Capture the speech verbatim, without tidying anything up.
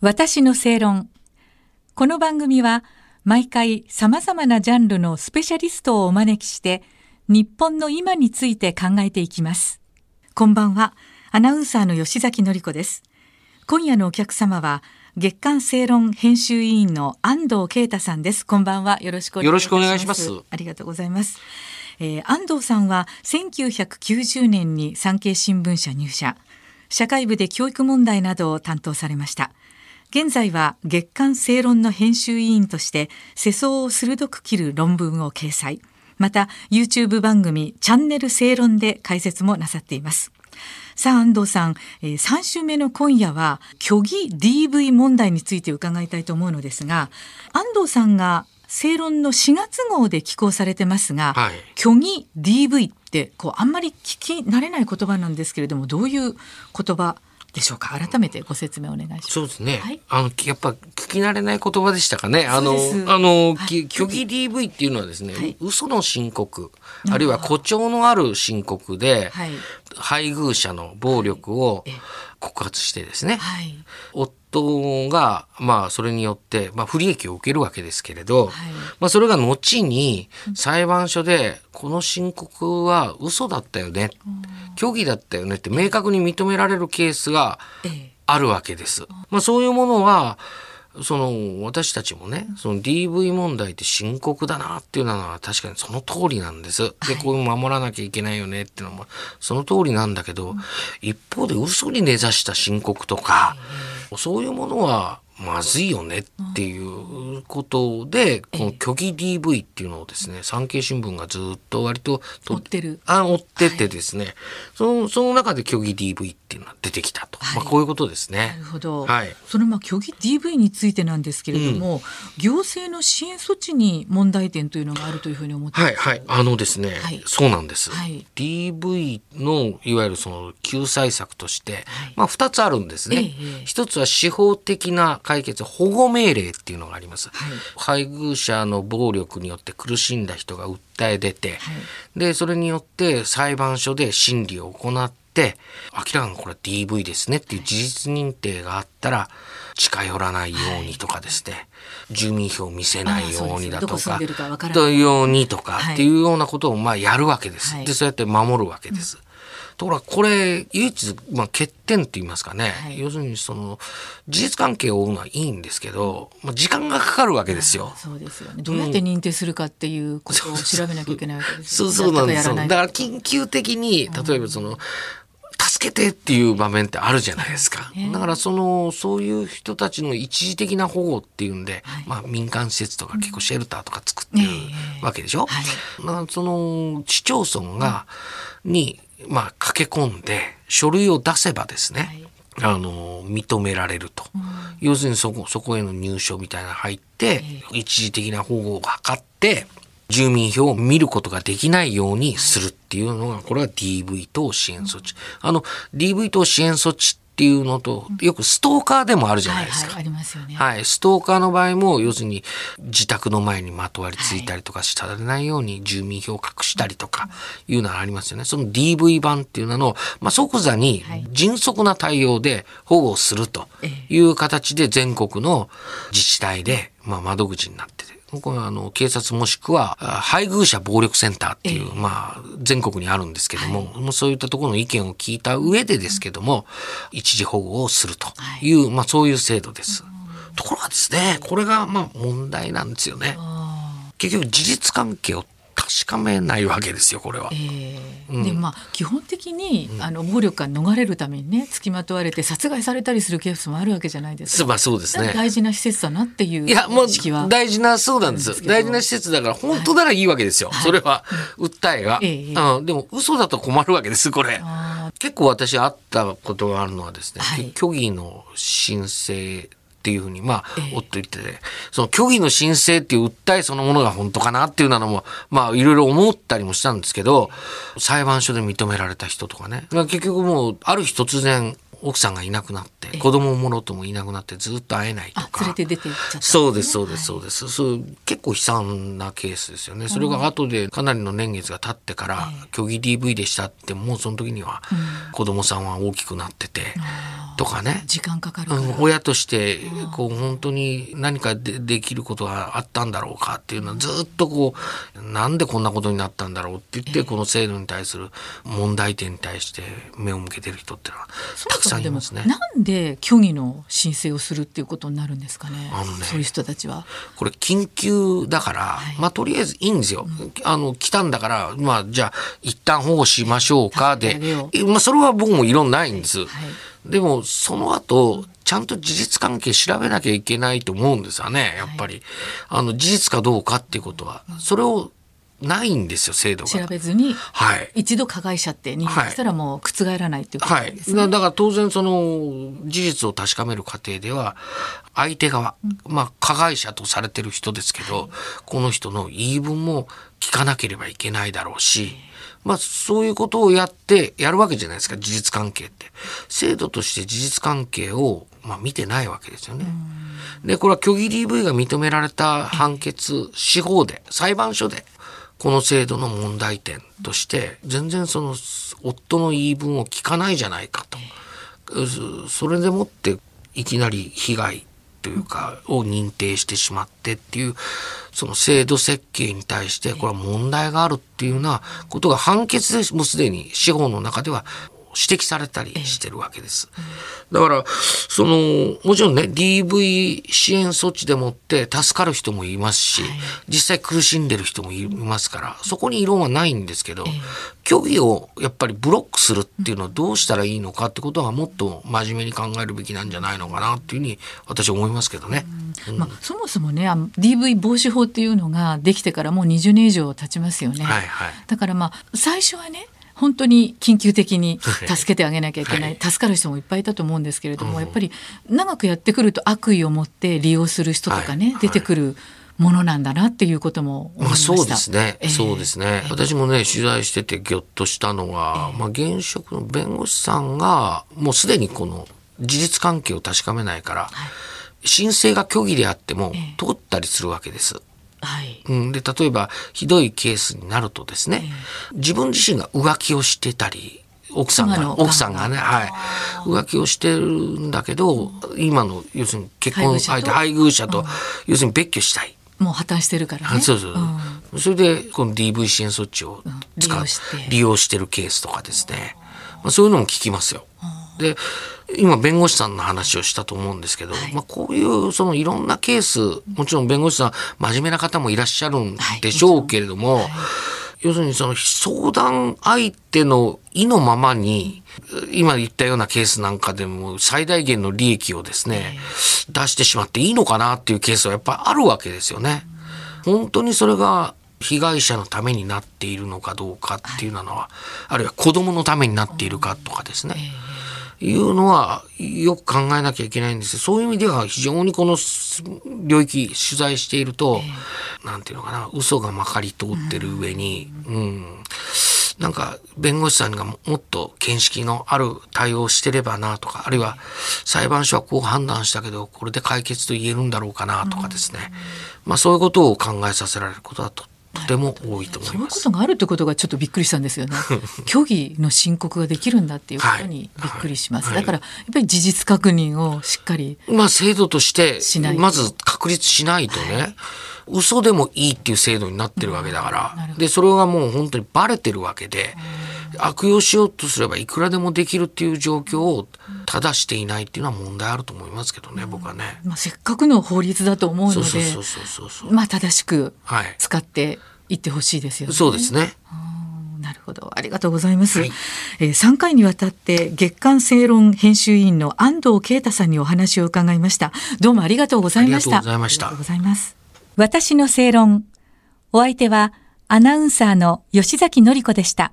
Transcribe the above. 私の正論。この番組は毎回様々なジャンルのスペシャリストをお招きして日本の今について考えていきます。こんばんは、アナウンサーの吉崎典子です。今夜のお客様は月刊正論編集委員の安藤啓太さんです。こんばんは、よろしくお願いします。よろしくお願いします。ありがとうございます。えー、安藤さんはせんきゅうひゃくきゅうじゅうねんに産経新聞社入社、社会部で教育問題などを担当されました。現在は月刊正論の編集委員として世相を鋭く切る論文を掲載。また YouTube 番組チャンネル正論で解説もなさっています。さあ安藤さん、さん週目の今夜は虚偽 ディーブイ 問題について伺いたいと思うのですが、安藤さんが正論のしがつ号で寄稿されてますが、はい、虚偽 ディーブイ ってこうあんまり聞き慣れない言葉なんですけれども、どういう言葉でしょうか。改めてご説明お願いします。そうですね、はい、あのやっぱ聞き慣れない言葉でしたかね。あのあの、はい、虚偽 ディーブイ っていうのはですね、はい、嘘の申告あるいは誇張のある申告で、はい、配偶者の暴力を告発してですね、はい、夫が、まあ、それによって、まあ、不利益を受けるわけですけれど、はい、まあ、それが後に裁判所でこの申告は嘘だったよね、虚偽だったよねって明確に認められるケースがあるわけです。まあ、そういうものはその私たちもね、その ディーブイ 問題って深刻だなっていうのは確かにその通りなんです。で、こういうの守らなきゃいけないよねっていうのもその通りなんだけど、一方で嘘に根ざした申告とかそういうものはまずいよねっていうことで、この虚偽 ディーブイ っていうのをですね、産経新聞がずっと割と追ってる、あ追っててですね、はい、そのその中で虚偽 ディーブイ っていうのが出てきたと、はい、まあ、こういうことですね。なるほど、はい、そのまあ虚偽 ディーブイ についてなんですけれども、うん、行政の支援措置に問題点というのがあるというふうに思ってます。はいはい、あのですね、はい、そうなんです、はい、ディーブイ のいわゆるその救済策として、はい、まあ、ふたつあるんですね、えー、ひとつは司法的な解決保護命令っていうのがあります、はい、配偶者の暴力によって苦しんだ人が訴え出て、はい、でそれによって裁判所で審理を行って明らかにこれ ディーブイ ですねっていう事実認定があったら、はい、近寄らないようにとかですね、はい、住民票を見せないようにだとかというようにとかっていうようなことをまあやるわけです、はい、でそうやって守るわけです、うん、ところがこれ唯一、まあ、欠点と言いますかね、はい、要するにその事実関係を追うのはいいんですけど、まあ、時間がかかるわけですよ。そうですよね。どうやって認定するかっていうことを調べなきゃいけないわけですよね。そうそうなんですよ。だから緊急的に例えばその、うん、助けてっていう場面ってあるじゃないですか。だからそのそういう人たちの一時的な保護っていうんで、はい、まあ、民間施設とか結構シェルターとか作ってるわけでしょ、はい、だからその市町村がに、まあ、駆け込んで書類を出せばですね、はい、あの認められると、うん、要するにそこ、そこへの入所みたいなの入って、はい、一時的な保護を図って住民票を見ることができないようにするっていうのが、これは ディーブイ 等支援措置、あの ディーブイ 等支援措置っていうのとよくストーカーでもあるじゃないですか、はいはい、ありますよね、はい、ストーカーの場合も要するに自宅の前にまとわりついたりとかしたらないように住民票を隠したりとかいうのがありますよね。その ディーブイ 版っていうのの、まあ、即座に迅速な対応で保護をするという形で全国の自治体で、まあ、窓口になってて、これはあの警察もしくは配偶者暴力センターっていう、まあ全国にあるんですけども、もうそういったところの意見を聞いた上でですけども、一時保護をするという、まあそういう制度です。ところがですね、これがまあ問題なんですよね。結局事実関係を確かめないわけですよ、これは、えーうん、でまあ、基本的に、うん、あの暴力から逃れるためにね、付きまとわれて殺害されたりするケースもあるわけじゃないですか。まあ、そうですね。大事な施設だなっていう意識は、いやもう大事な、そうなんです、大事な施設だから本当ならいいわけですよ、はい、それは、はい、訴えが、えー、あでも嘘だと困るわけです、これ。結構私会ったことがあるのはですね、はい、虚偽の申請っていうふうに、まあ、えー、夫言ってて、その虚偽の申請っていう訴えそのものが本当かなっていうのも、まあ、いろいろ思ったりもしたんですけど、裁判所で認められた人とかね、結局もうある日突然奥さんがいなくなって子供もろともいなくなってずっと会えないとか、連れて出て行っちゃった。そうですそうですそうです、はい、そう結構悲惨なケースですよね。それが後でかなりの年月が経ってから虚偽 ディーブイ でしたって、もうその時には子供さんは大きくなっててとかね、時間かかるから、うん、親としてこう本当に何か で, できることがあったんだろうかっていうのはずっとこう、なんでこんなことになったんだろうって言って、この制度に対する問題点に対して目を向けてる人っていうのはたくさんいますね。なんで虚偽の申請をするっていうことになるんですか ね, あのねそういう人たちは。これ緊急だから、はい、まあ、とりあえずいいんですよ、うん、あの来たんだから、まあ、じゃあ一旦保護しましょうかで、まあ、それは僕も異論ないんです、はいはい。でもその後ちゃんと事実関係調べなきゃいけないと思うんですよね、やっぱり、はい、あの事実かどうかっていうことは、それをないんですよ制度が。調べずに、はい、一度加害者って認定したらもう覆らないっていうことですね、はいはい、だから当然その事実を確かめる過程では相手側、うん、まあ、加害者とされてる人ですけど、はい、この人の言い分も聞かなければいけないだろうし、まあ、そういうことをやってやるわけじゃないですか、事実関係って。制度として事実関係を、まあ、見てないわけですよね。でこれは虚偽 ディーブイ が認められた判決、司法で裁判所でこの制度の問題点として、全然その夫の言い分を聞かないじゃないかと、それでもっていきなり被害というかを認定してしまってっていう、その制度設計に対してこれは問題があるっていうようなことが判決でもうすでに司法の中では指摘されたりしてるわけです。だからそのもちろんね ディーブイ 支援措置でもって助かる人もいますし、実際苦しんでる人もいますから、そこに異論はないんですけど、虚偽をやっぱりブロックするっていうのはどうしたらいいのかってことはもっと真面目に考えるべきなんじゃないのかなっていうふうに私は思いますけどね、うん。まあ、そもそもね ディーブイ 防止法っていうのができてからもうにじゅうねん以上経ちますよね、はいはい、だからまあ最初はね本当に緊急的に助けてあげなきゃいけない、はい、助かる人もいっぱいいたと思うんですけれども、はい、やっぱり長くやってくると悪意を持って利用する人とかね、はいはい、出てくるものなんだなっていうことも思いました。まあ、そうですね、えー、そうですね。私もね取材しててギョッとしたのが、えーまあ、現職の弁護士さんがもうすでにこの事実関係を確かめないから、はい、申請が虚偽であっても通ったりするわけです、えーはい、で例えばひどいケースになるとですね、えー、自分自身が浮気をしてたり、奥さんが奥さんがね、はい、浮気をしてるんだけど、今の要するに結婚相手配偶者と、うん、要するに別居したい、もう破綻してるからね。そうそうそう、うん、それでこの ディーブイ 支援措置を使う、うん、利用して、利用してるケースとかですね、まあ、そういうのも聞きますよ。で今弁護士さんの話をしたと思うんですけど、はい、まあ、こういうそのいろんなケース、もちろん弁護士さん真面目な方もいらっしゃるんでしょうけれども、はいはい、要するにその相談相手の意のままに、今言ったようなケースなんかでも最大限の利益をですね、はい、出してしまっていいのかなっていうケースはやっぱりあるわけですよね。本当にそれが被害者のためになっているのかどうかっていうのは、はい、あるいは子供のためになっているかとかですね、はい、いうのはよく考えなきゃいけないんです。そういう意味では非常にこの領域取材していると、えー、なんていうのかな、嘘がまかり通ってる上に、うんうん、なんか弁護士さんがもっと見識のある対応してればなとか、あるいは裁判所はこう判断したけどこれで解決と言えるんだろうかなとかですね、うん、まあ、そういうことを考えさせられることだとでも多いと思います。そういうことがあるということがちょっとびっくりしたんですよね。虚偽の申告ができるんだっていうことにびっくりします、はいはい、だからやっぱり事実確認をしっかり、まあ、制度としてまず確立しないとね、はい、嘘でもいいっていう制度になってるわけだから、うん、でそれがもう本当にバレてるわけで、うん、悪用しようとすればいくらでもできるっていう状況を正していないっていうのは問題あると思いますけどね、僕はね、まあ、せっかくの法律だと思うので正しく使っていってほしいですよね、はい、そうですね。なるほど、ありがとうございます、はい。えー、さんかいにわたって月刊正論編集委員の安藤啓太さんにお話を伺いました。どうもありがとうございました。ありがとうございました。ありがとうございます。私の正論、お相手はアナウンサーの吉崎典子でした。